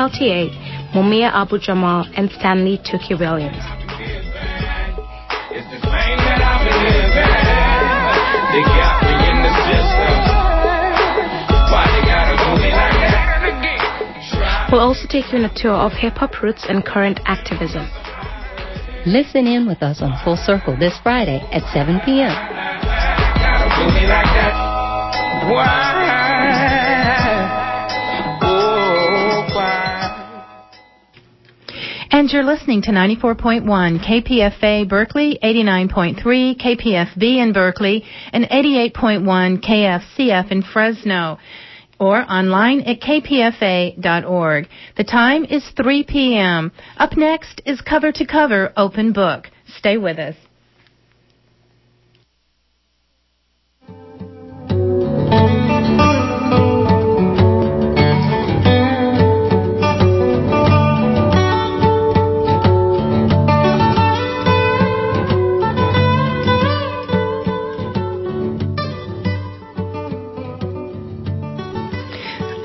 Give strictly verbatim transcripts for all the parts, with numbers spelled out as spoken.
L T A, Mumia Abu-Jamal, and Stanley Tookie Williams. It's the same that I've been living. They got me in the system. Why they gotta do me like that again? We'll also take you on a tour of hip-hop roots and current activism. Listen in with us on Full Circle this Friday at seven p.m. And you're listening to ninety-four point one K P F A Berkeley, eighty-nine point three K P F B in Berkeley, and eighty-eight point one K F C F in Fresno, or online at K P F A dot org. The time is three p.m. Up next is Cover to Cover, Open Book. Stay with us.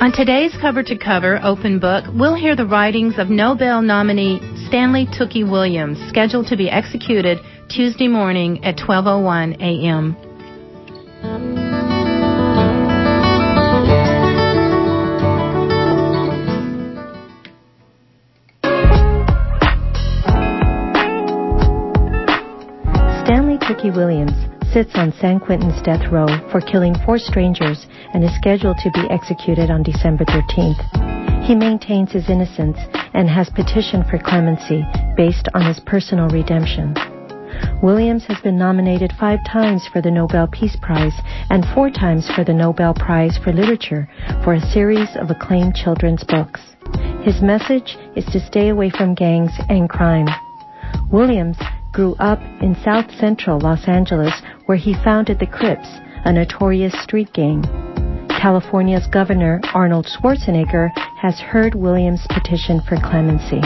On today's Cover to Cover Open Book, we'll hear the writings of Nobel nominee Stanley Tookie Williams, scheduled to be executed Tuesday morning at twelve oh one a.m. Stanley Tookie Williams sits on San Quentin's death row for killing four strangers and is scheduled to be executed on December thirteenth. He maintains his innocence and has petitioned for clemency based on his personal redemption. Williams has been nominated five times for the Nobel Peace Prize and four times for the Nobel Prize for Literature for a series of acclaimed children's books. His message is to stay away from gangs and crime. Williams grew up in South Central Los Angeles, where he founded the Crips, a notorious street gang. California's Governor Arnold Schwarzenegger has heard Williams' petition for clemency.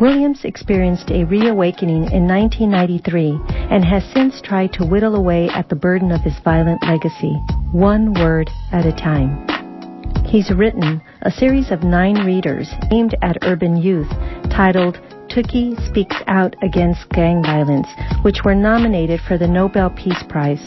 Williams experienced a reawakening in nineteen ninety-three and has since tried to whittle away at the burden of his violent legacy, one word at a time. He's written a series of nine readers aimed at urban youth titled Tookie Speaks Out Against Gang Violence, which were nominated for the Nobel Peace Prize.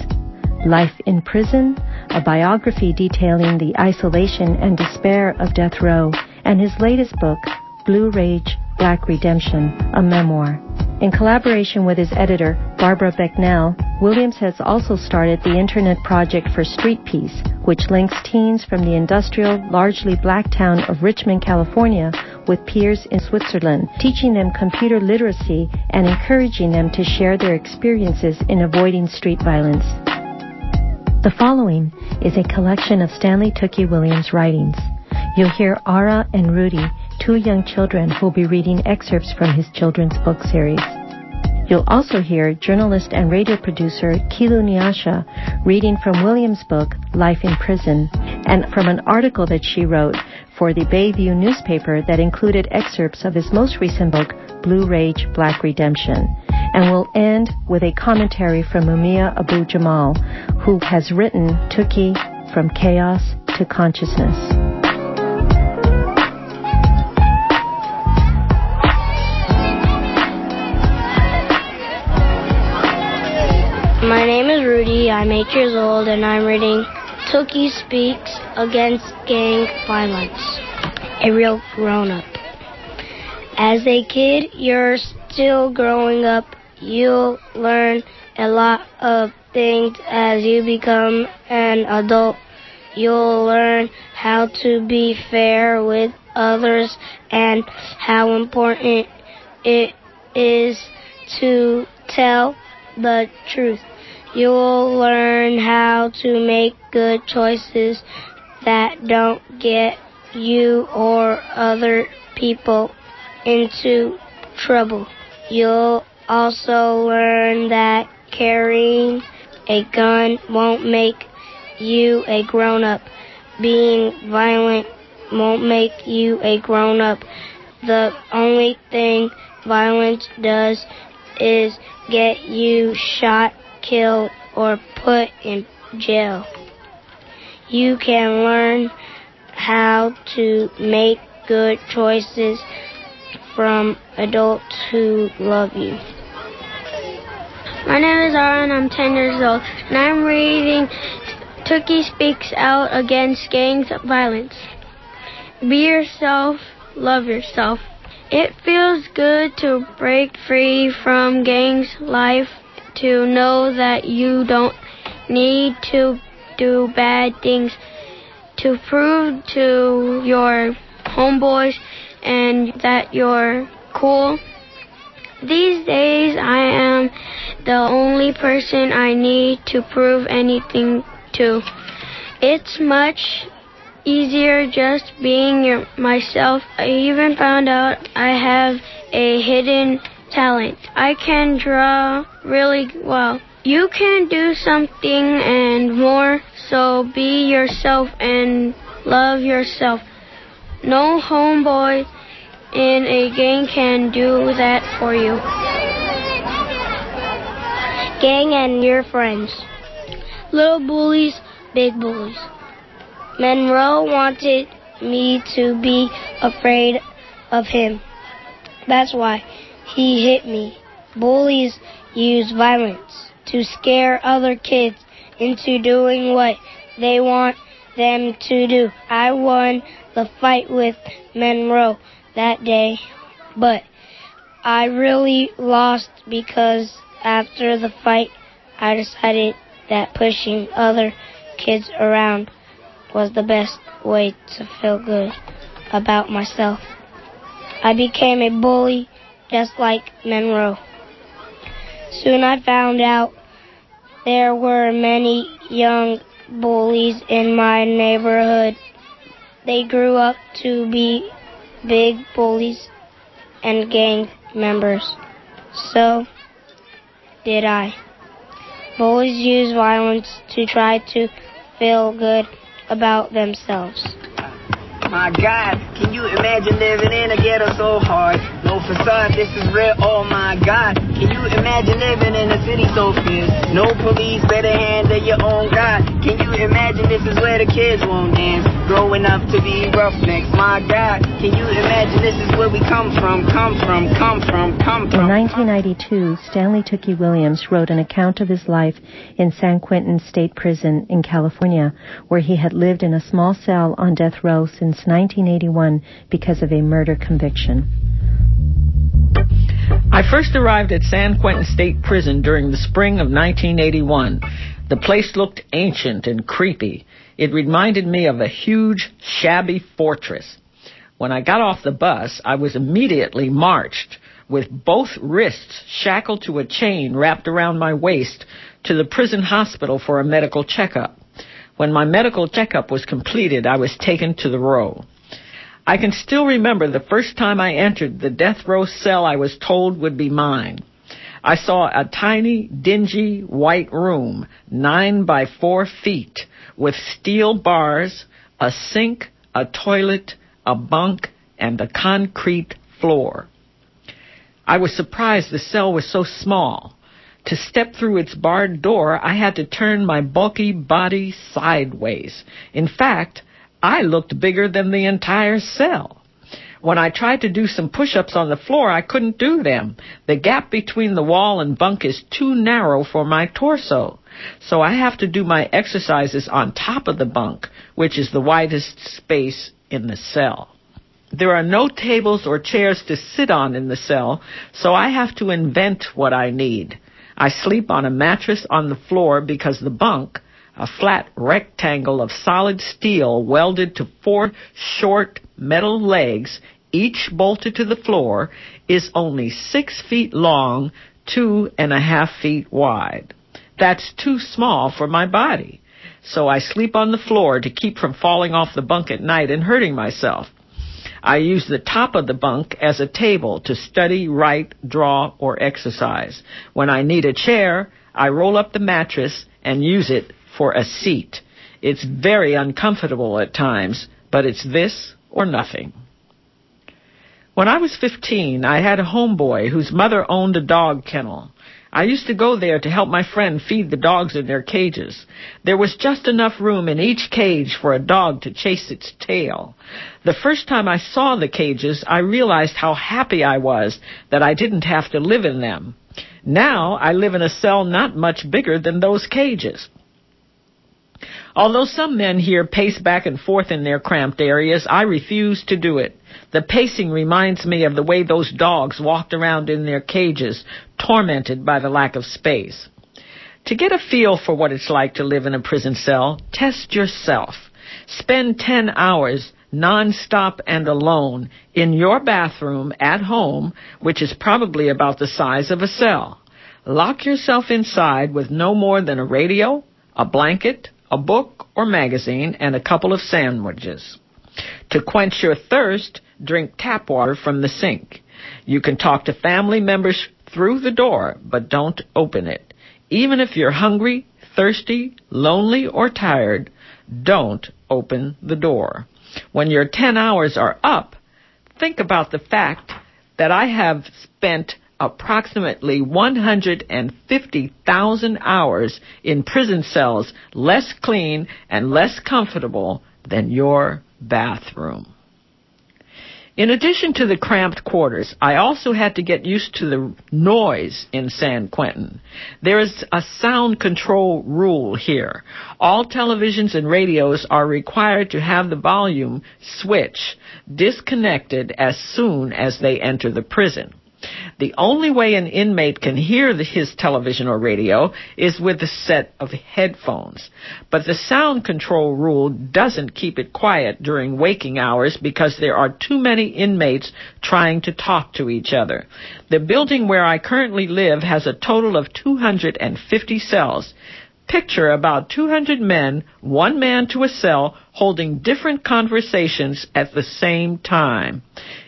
Life in Prison, a biography detailing the isolation and despair of death row, and his latest book, Blue Rage, Black Redemption, a memoir. In collaboration with his editor, Barbara Becknell, Williams has also started the Internet Project for Street Peace, which links teens from the industrial, largely black town of Richmond, California, with peers in Switzerland, teaching them computer literacy and encouraging them to share their experiences in avoiding street violence. The following is a collection of Stanley Tookie Williams' writings. You'll hear Ara and Rudy, two young children who'll be reading excerpts from his children's book series. You'll also hear journalist and radio producer Kilu Nyasha reading from Williams' book, Life in Prison, and from an article that she wrote for the Bayview newspaper that included excerpts of his most recent book, Blue Rage, Black Redemption. And we'll end with a commentary from Mumia Abu-Jamal, who has written Tookie from Chaos to Consciousness. My name is Rudy, I'm eight years old, and I'm reading Tookie Speaks Against Gang Violence, a real grown-up. As a kid, you're still growing up. You'll learn a lot of things as you become an adult. You'll learn how to be fair with others and how important it is to tell the truth. You'll learn how to make good choices that don't get you or other people into trouble. You'll also learn that carrying a gun won't make you a grown-up. Being violent won't make you a grown-up. The only thing violence does is get you shot, killed, or put in jail. You can learn how to make good choices from adults who love you. My name is Aaron, I'm ten years old, and I'm reading Tookie Speaks Out Against Gang Violence. Be yourself, love yourself. It feels good to break free from gangs life, to know that you don't need to do bad things, to prove to your homeboys and that you're cool. These days I am the only person I need to prove anything to. It's much easier just being your, myself. I even found out I have a hidden talent. I can draw really well. You can do something and more, so be yourself and love yourself. No homeboy in a gang can do that for you. Gang and your friends. Little bullies, big bullies. Monroe wanted me to be afraid of him. That's why he hit me. Bullies use violence to scare other kids into doing what they want them to do. I won the fight with Monroe that day, but I really lost because after the fight, I decided that pushing other kids around was the best way to feel good about myself. I became a bully just like Monroe. Soon I found out there were many young bullies in my neighborhood. They grew up to be big bullies and gang members. So did I. Bullies use violence to try to feel good about themselves. My God, can you imagine living in a ghetto so hard? No facade, this is real, oh my God. Can you imagine living in a city so fierce? No police, better handle your own God. Can you imagine this is where the kids won't dance? Growing up to be roughnecks, my God. Can you imagine this is where we come from, come from, come from, come from? In nineteen ninety-two, Stanley Tookie Williams wrote an account of his life in San Quentin State Prison in California, where he had lived in a small cell on death row since nineteen eighty-one because of a murder conviction. I first arrived at San Quentin State Prison during the spring of nineteen eighty-one. The place looked ancient and creepy. It reminded me of a huge, shabby fortress. When I got off the bus, I was immediately marched with both wrists shackled to a chain wrapped around my waist to the prison hospital for a medical checkup. When my medical checkup was completed, I was taken to the row. I can still remember the first time I entered the death row cell I was told would be mine. I saw a tiny, dingy, white room, nine by four feet, with steel bars, a sink, a toilet, a bunk, and a concrete floor. I was surprised the cell was so small. To step through its barred door, I had to turn my bulky body sideways. In fact, I looked bigger than the entire cell. When I tried to do some push-ups on the floor, I couldn't do them. The gap between the wall and bunk is too narrow for my torso, so I have to do my exercises on top of the bunk, which is the widest space in the cell. There are no tables or chairs to sit on in the cell, so I have to invent what I need. I sleep on a mattress on the floor because the bunk, a flat rectangle of solid steel welded to four short metal legs, each bolted to the floor, is only six feet long, two and a half feet wide. That's too small for my body, so I sleep on the floor to keep from falling off the bunk at night and hurting myself. I use the top of the bunk as a table to study, write, draw, or exercise. When I need a chair, I roll up the mattress and use it for a seat. It's very uncomfortable at times, but it's this or nothing. When I was fifteen, I had a homeboy whose mother owned a dog kennel. I used to go there to help my friend feed the dogs in their cages. There was just enough room in each cage for a dog to chase its tail. The first time I saw the cages, I realized how happy I was that I didn't have to live in them. Now I live in a cell not much bigger than those cages. Although some men here pace back and forth in their cramped areas, I refuse to do it. The pacing reminds me of the way those dogs walked around in their cages, tormented by the lack of space. To get a feel for what it's like to live in a prison cell, test yourself. Spend ten hours nonstop and alone in your bathroom at home, which is probably about the size of a cell. Lock yourself inside with no more than a radio, a blanket, a book or magazine, and a couple of sandwiches. To quench your thirst, drink tap water from the sink. You can talk to family members through the door, but don't open it. Even if you're hungry, thirsty, lonely, or tired, don't open the door. When your ten hours are up, think about the fact that I have spent approximately one hundred fifty thousand hours in prison cells less clean and less comfortable than your bathroom. In addition to the cramped quarters, I also had to get used to the noise in San Quentin. There is a sound control rule here. All televisions and radios are required to have the volume switch disconnected as soon as they enter the prison. The only way an inmate can hear the, his television or radio is with a set of headphones. But the sound control rule doesn't keep it quiet during waking hours because there are too many inmates trying to talk to each other. The building where I currently live has a total of two hundred fifty cells. Picture about two hundred men, one man to a cell, holding different conversations at the same time.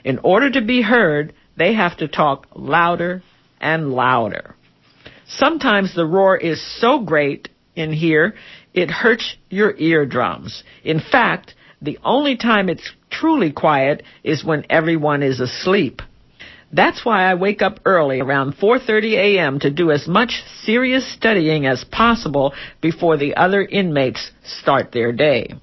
In order to be heard, they have to talk louder and louder. Sometimes the roar is so great in here, it hurts your eardrums. In fact, the only time it's truly quiet is when everyone is asleep. That's why I wake up early around four thirty a.m. to do as much serious studying as possible before the other inmates start their day.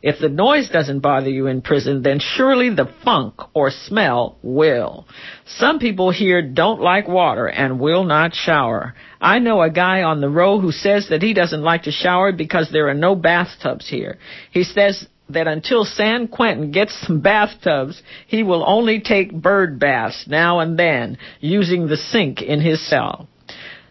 If the noise doesn't bother you in prison, then surely the funk or smell will. Some people here don't like water and will not shower. I know a guy on the row who says that he doesn't like to shower because there are no bathtubs here. He says that until San Quentin gets some bathtubs, he will only take bird baths now and then, using the sink in his cell.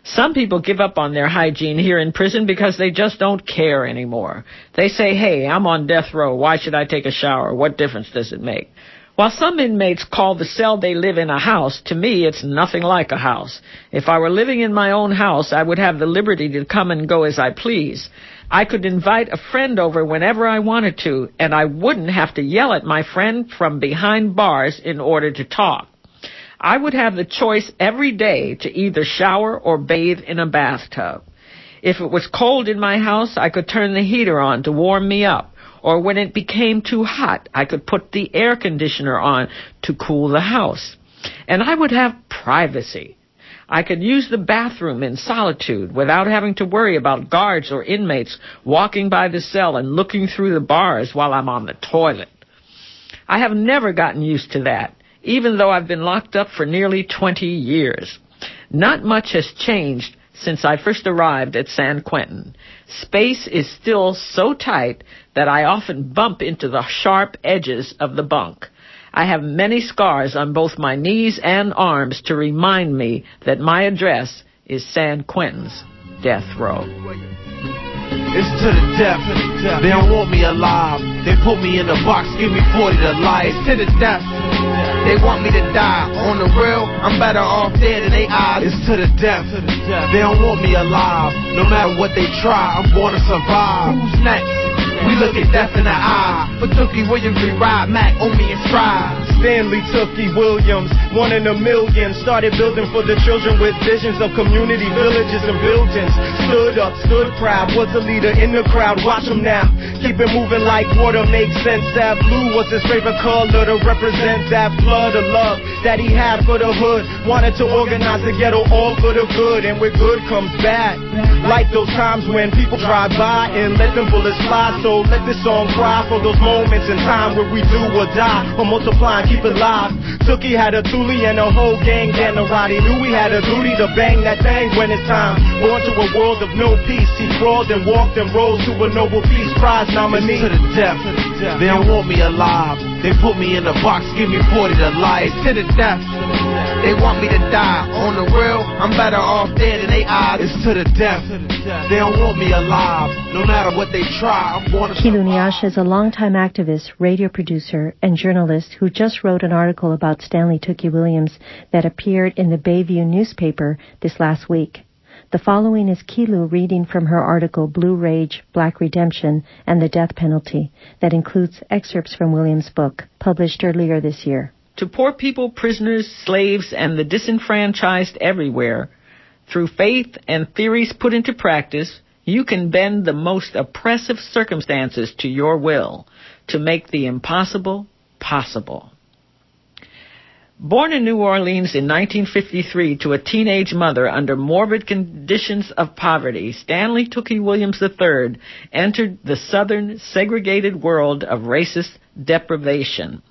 Some people give up on their hygiene here in prison because they just don't care anymore. They say, hey, I'm on death row. Why should I take a shower? What difference does it make? While some inmates call the cell they live in a house, to me it's nothing like a house. If I were living in my own house, I would have the liberty to come and go as I please. I could invite a friend over whenever I wanted to, and I wouldn't have to yell at my friend from behind bars in order to talk. I would have the choice every day to either shower or bathe in a bathtub. If it was cold in my house, I could turn the heater on to warm me up, or when it became too hot, I could put the air conditioner on to cool the house. And I would have privacy. I could use the bathroom in solitude without having to worry about guards or inmates walking by the cell and looking through the bars while I'm on the toilet. I have never gotten used to that, even though I've been locked up for nearly twenty years. Not much has changed since I first arrived at San Quentin. Space is still so tight that I often bump into the sharp edges of the bunk. I have many scars on both my knees and arms to remind me that my address is San Quentin's death row. It's to the death, they don't want me alive. They put me in a box, give me forty to life. It's to the death, they want me to die. On the real, I'm better off dead in they eyes. It's to the death, they don't want me alive. No matter what they try, I'm going to survive. Who's next? We look at death in the eye. For Tookie Williams, we ride, Mac on me and stride. It's Stanley Tookie Williams, one in a million. Started building for the children with visions of community, villages, and buildings. Stood up, stood proud, was a leader in the crowd. Watch him now, keep it moving like water makes sense. That blue was his favorite color to represent that flood of love that he had for the hood. Wanted to organize the ghetto all for the good, and with good comes bad. Like those times when people drive by and let them bullets fly. So let this song cry for those moments in time where we do or die, or multiply and keep it live. Tookie had a Thule and a whole gang and a ride. He knew he had a duty to bang that thing when it's time. Born to a world of no peace, he crawled and walked and rose to a Nobel Peace Prize nominee. To the death, they don't want me alive. They put me in a box, give me forty to life. To the death, they want me to die. On the real, I'm better off dead in they eyes. It's to the death, they don't want me alive. No matter what they try, I'm going to... Kilu Nyasha is a longtime activist, radio producer, and journalist who just wrote an article about Stanley Tookie Williams that appeared in the Bayview newspaper this last week. The following is Kilu reading from her article, Blue Rage, Black Redemption, and the Death Penalty, that includes excerpts from Williams' book, published earlier this year. To poor people, prisoners, slaves, and the disenfranchised everywhere, through faith and theories put into practice, you can bend the most oppressive circumstances to your will to make the impossible possible. Born in New Orleans in nineteen fifty-three to a teenage mother under morbid conditions of poverty, Stanley Tookie Williams the third entered the southern segregated world of racist deprivation.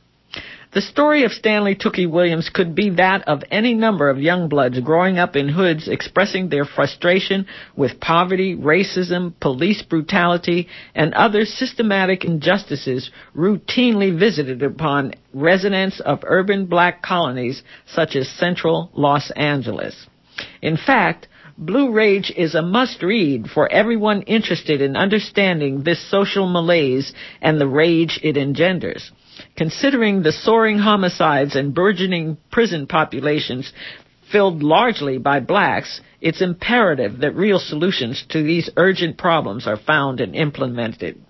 The story of Stanley Tookie Williams could be that of any number of youngbloods growing up in hoods expressing their frustration with poverty, racism, police brutality, and other systematic injustices routinely visited upon residents of urban black colonies such as central Los Angeles. In fact, Blue Rage is a must-read for everyone interested in understanding this social malaise and the rage it engenders. Considering the soaring homicides and burgeoning prison populations filled largely by blacks, it's imperative that real solutions to these urgent problems are found and implemented.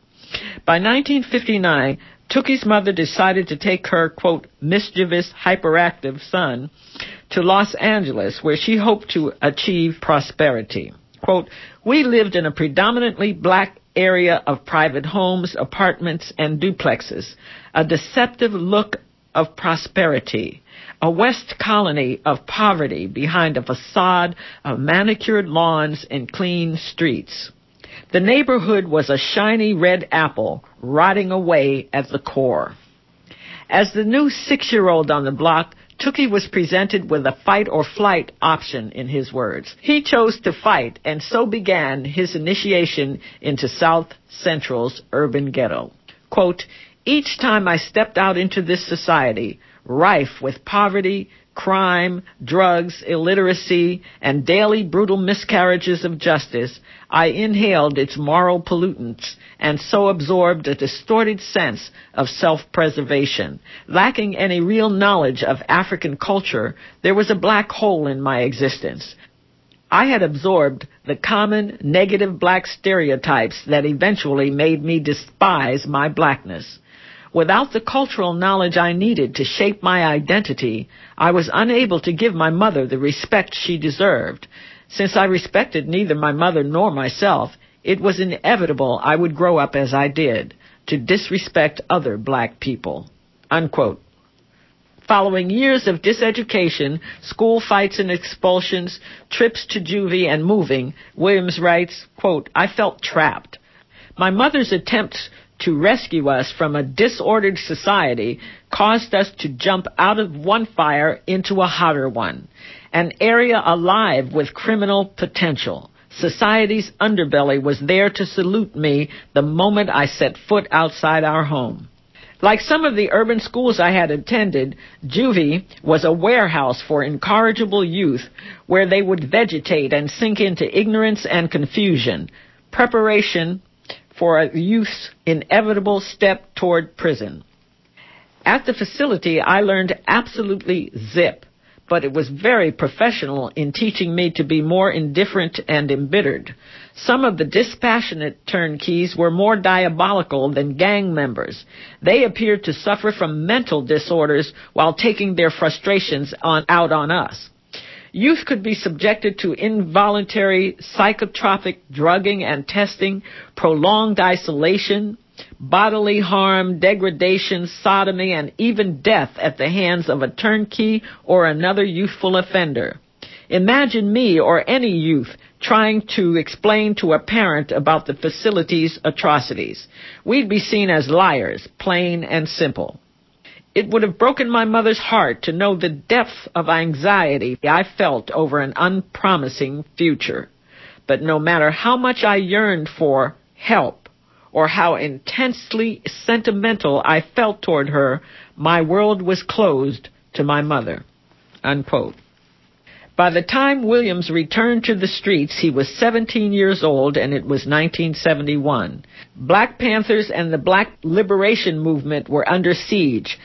By nineteen fifty-nine, Tookie's mother decided to take her, quote, mischievous, hyperactive son to Los Angeles, where she hoped to achieve prosperity. Quote, we lived in a predominantly black area of private homes, apartments, and duplexes, a deceptive look of prosperity, a West colony of poverty behind a facade of manicured lawns and clean streets. The neighborhood was a shiny red apple rotting away at the core. As the new six-year-old on the block, Tookie was presented with a fight or flight option, in his words. He chose to fight, and so began his initiation into South Central's urban ghetto. Quote, each time I stepped out into this society, rife with poverty, crime, drugs, illiteracy, and daily brutal miscarriages of justice, I inhaled its moral pollutants and so absorbed a distorted sense of self-preservation. Lacking any real knowledge of African culture, there was a black hole in my existence. I had absorbed the common negative black stereotypes that eventually made me despise my blackness. Without the cultural knowledge I needed to shape my identity, I was unable to give my mother the respect she deserved. Since I respected neither my mother nor myself, it was inevitable I would grow up as I did, to disrespect other black people. Unquote. Following years of diseducation, school fights and expulsions, trips to juvie and moving, Williams writes, quote, I felt trapped. My mother's attempts to rescue us from a disordered society caused us to jump out of one fire into a hotter one, an area alive with criminal potential. Society's underbelly was there to salute me the moment I set foot outside our home. Like some of the urban schools I had attended, juvie was a warehouse for incorrigible youth where they would vegetate and sink into ignorance and confusion. Preparation for a youth's inevitable step toward prison. At the facility, I learned absolutely zip. but it was very professional in teaching me to be more indifferent and embittered. Some of the dispassionate turnkeys were more diabolical than gang members. They appeared to suffer from mental disorders while taking their frustrations on, out on us. Youth could be subjected to involuntary psychotropic drugging and testing, prolonged isolation, bodily harm, degradation, sodomy, and even death at the hands of a turnkey or another youthful offender. Imagine me or any youth trying to explain to a parent about the facility's atrocities. We'd be seen as liars, plain and simple. It would have broken my mother's heart to know the depth of anxiety I felt over an unpromising future. But no matter how much I yearned for help, or how intensely sentimental I felt toward her, my world was closed to my mother." Unquote. By the time Williams returned to the streets, he was seventeen years old, and it was nineteen seventy-one. Black Panthers and the Black Liberation Movement were under siege.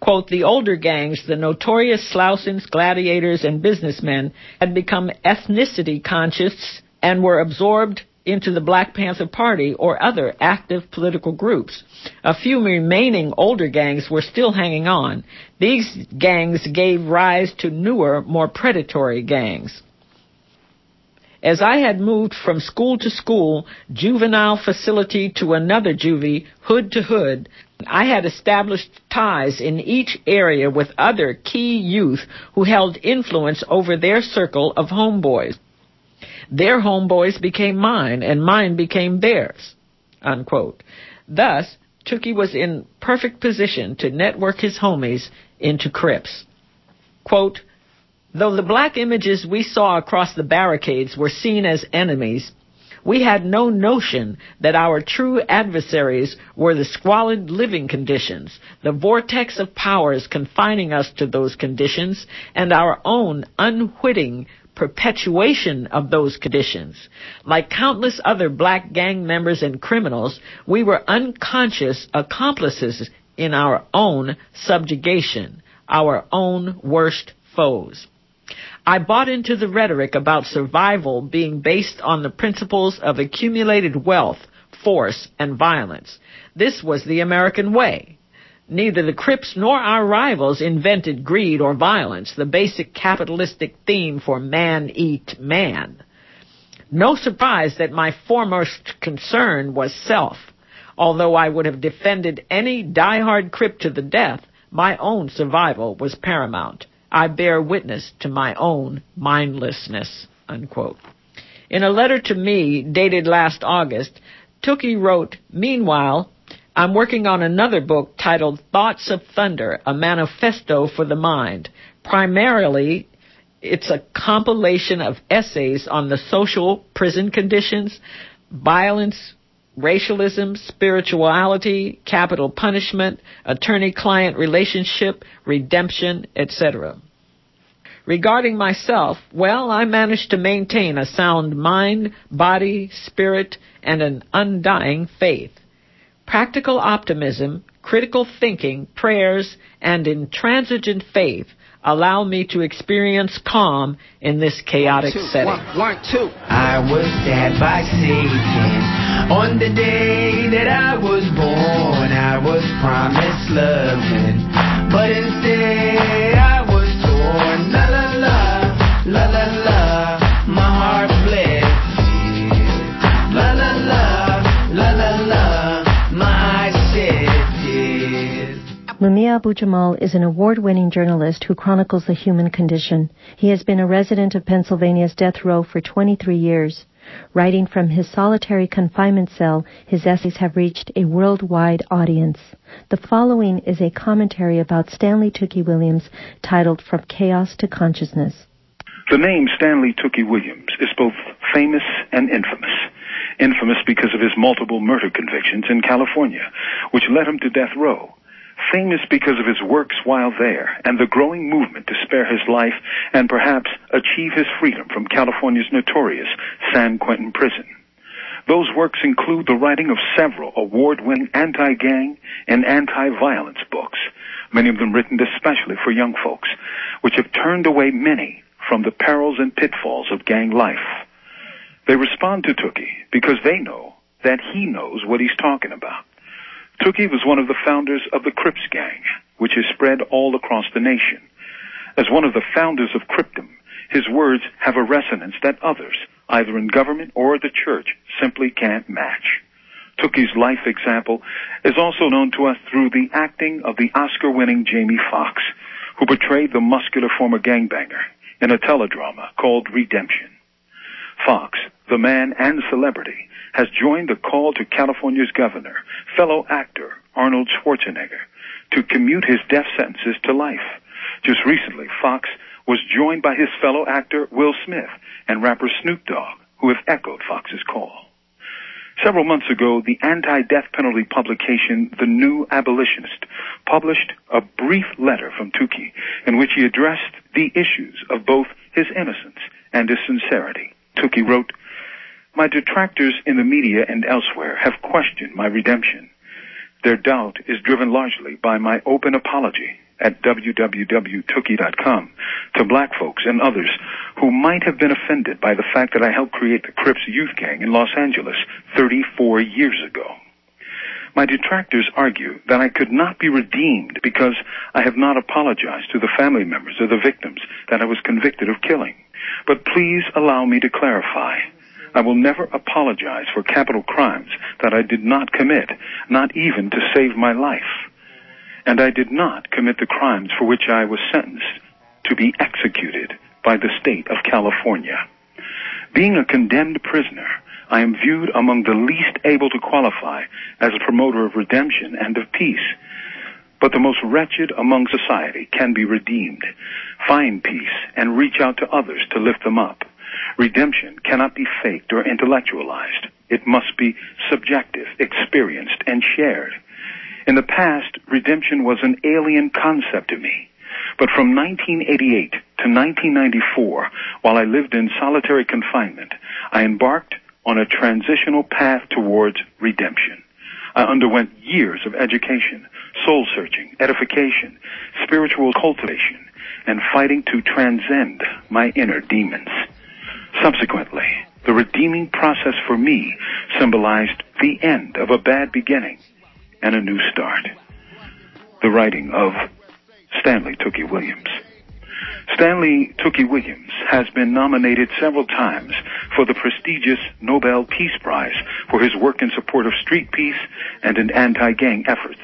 Quote, "The older gangs, the notorious Slousins, gladiators, and businessmen, had become ethnicity conscious and were absorbed into the Black Panther Party or other active political groups. A few remaining older gangs were still hanging on. These gangs gave rise to newer, more predatory gangs. As I had moved from school to school, juvenile facility to another juvie, hood to hood, I had established ties in each area with other key youth who held influence over their circle of homeboys. Their homeboys became mine, and mine became theirs." Unquote. Thus, Tookie was in perfect position to network his homies into Crips. Quote, "Though the black images we saw across the barricades were seen as enemies, we had no notion that our true adversaries were the squalid living conditions, the vortex of powers confining us to those conditions, and our own unwitting perpetuation of those conditions. Like countless other black gang members and criminals, we were unconscious accomplices in our own subjugation, our own worst foes. I bought into the rhetoric about survival being based on the principles of accumulated wealth, force, and violence. This was the American way. Neither the Crips nor our rivals invented greed or violence, the basic capitalistic theme for man eat man. No surprise that my foremost concern was self. Although I would have defended any diehard Crip to the death, my own survival was paramount. I bear witness to my own mindlessness." Unquote. In a letter to me dated last August, Tookie wrote, "Meanwhile, I'm working on another book titled Thoughts of Thunder, A Manifesto for the Mind. Primarily, it's a compilation of essays on the social prison conditions, violence, racialism, spirituality, capital punishment, attorney-client relationship, redemption, et cetera. Regarding myself, well, I managed to maintain a sound mind, body, spirit, and an undying faith. Practical optimism, critical thinking, prayers, and intransigent faith allow me to experience calm in this chaotic one, two, setting. One, one, two. I was stabbed by Satan on the day that I was born. I was promised loving, but instead I was torn. La la la, la la la. Mumia Abu-Jamal is an award-winning journalist who chronicles the human condition. He has been a resident of Pennsylvania's death row for twenty-three years. Writing from his solitary confinement cell, his essays have reached a worldwide audience. The following is a commentary about Stanley Tookie Williams titled From Chaos to Consciousness. The name Stanley Tookie Williams is both famous and infamous. Infamous because of his multiple murder convictions in California, which led him to death row. Famous because of his works while there and the growing movement to spare his life and perhaps achieve his freedom from California's notorious San Quentin prison. Those works include the writing of several award-winning anti-gang and anti-violence books, many of them written especially for young folks, which have turned away many from the perils and pitfalls of gang life. They respond to Tookie because they know that he knows what he's talking about. Tookie was one of the founders of the Crips gang, which is spread all across the nation. As one of the founders of Cryptum, his words have a resonance that others, either in government or the church, simply can't match. Tookie's life example is also known to us through the acting of the Oscar-winning Jamie Foxx, who portrayed the muscular former gangbanger in a teledrama called Redemption. Foxx, the man and celebrity, has joined the call to California's governor, fellow actor Arnold Schwarzenegger, to commute his death sentences to life. Just recently, Foxx was joined by his fellow actor Will Smith and rapper Snoop Dogg, who have echoed Foxx's call. Several months ago, the anti-death penalty publication The New Abolitionist published a brief letter from Tookie in which he addressed the issues of both his innocence and his sincerity. Tookie wrote, "My detractors in the media and elsewhere have questioned my redemption. Their doubt is driven largely by my open apology at w w w dot tookie dot com to black folks and others who might have been offended by the fact that I helped create the Crips youth gang in Los Angeles thirty-four years ago. My detractors argue that I could not be redeemed because I have not apologized to the family members of the victims that I was convicted of killing. But please allow me to clarify. I will never apologize for capital crimes that I did not commit, not even to save my life. And I did not commit the crimes for which I was sentenced to be executed by the state of California. Being a condemned prisoner, I am viewed among the least able to qualify as a promoter of redemption and of peace. But the most wretched among society can be redeemed. Find peace and reach out to others to lift them up. Redemption cannot be faked or intellectualized. It must be subjective, experienced, and shared. In the past, redemption was an alien concept to me. But from nineteen eighty-eight to nineteen ninety-four, while I lived in solitary confinement, I embarked on a transitional path towards redemption. I underwent years of education, soul-searching, edification, spiritual cultivation, and fighting to transcend my inner demons. Subsequently, the redeeming process for me symbolized the end of a bad beginning and a new start." The writing of Stanley Tookie Williams. Stanley Tookie Williams has been nominated several times for the prestigious Nobel Peace Prize for his work in support of street peace and in anti-gang efforts.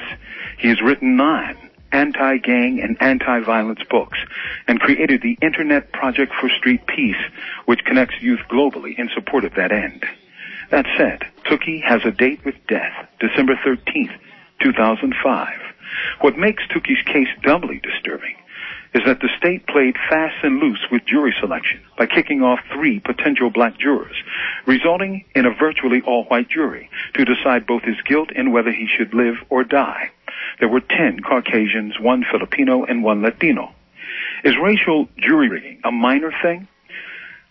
He has written nine anti-gang and anti-violence books and created the Internet Project for Street Peace, which connects youth globally in support of that end. That said, Tookie has a date with death, December thirteenth, two thousand five. What makes Tookie's case doubly disturbing is that the state played fast and loose with jury selection by kicking off three potential black jurors, resulting in a virtually all-white jury to decide both his guilt and whether he should live or die. There were ten Caucasians, one Filipino, and one Latino. Is racial jury rigging a minor thing?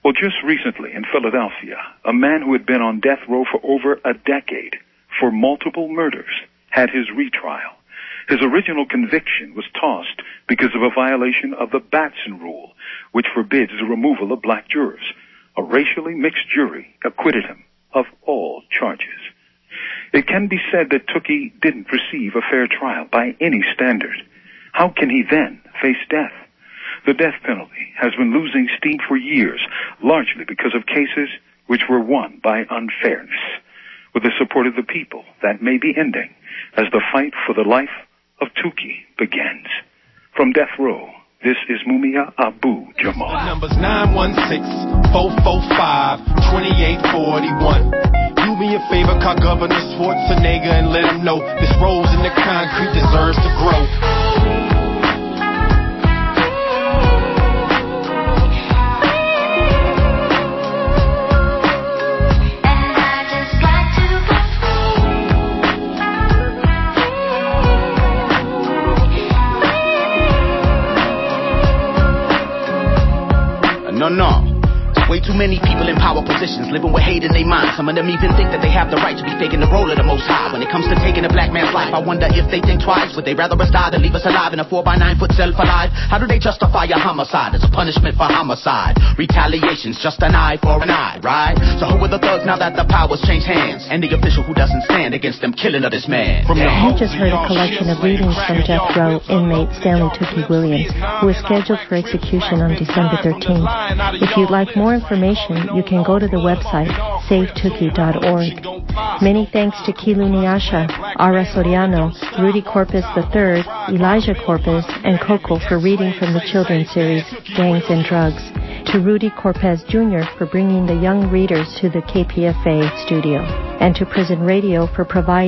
Well, just recently in Philadelphia, a man who had been on death row for over a decade for multiple murders had his retrial. His original conviction was tossed because of a violation of the Batson Rule, which forbids the removal of black jurors. A racially mixed jury acquitted him of all charges. It can be said that Tookie didn't receive a fair trial by any standard. How can he then face death? The death penalty has been losing steam for years, largely because of cases which were won by unfairness. With the support of the people, that may be ending as the fight for the life of Tookie begins. From death row, this is Mumia Abu-Jamal. The number's nine one six, four four five, two eight four one. Do me a favor, call Governor Schwarzenegger and let him know this rose in the concrete deserves to grow. No, no, Way too many people in power positions living with hate in their mind. Some of them even think that they have the right to be taking the role of the Most High. When it comes to taking a black man's life, I wonder if they think twice. Would they rather us die than leave us alive in a four by nine foot cell for life? How do they justify a homicide as a punishment for homicide? Retaliation's just an eye for an eye, right? So who are the thugs now that the powers change hands? And the official who doesn't stand against them killing of this man. From the you just heard a collection of readings from death row inmate Stanley Tookie Williams, who is scheduled for execution on December thirteenth. If you'd like more information, you can go to the website save tookie dot org. Many thanks to Kilu Nyasha, Ara Soriano, Rudy Corpus the third, Elijah Corpus, and Coco for reading from the children's series Gangs and Drugs. To Rudy Corpus Junior for bringing the young readers to the K P F A studio, and to Prison Radio for providing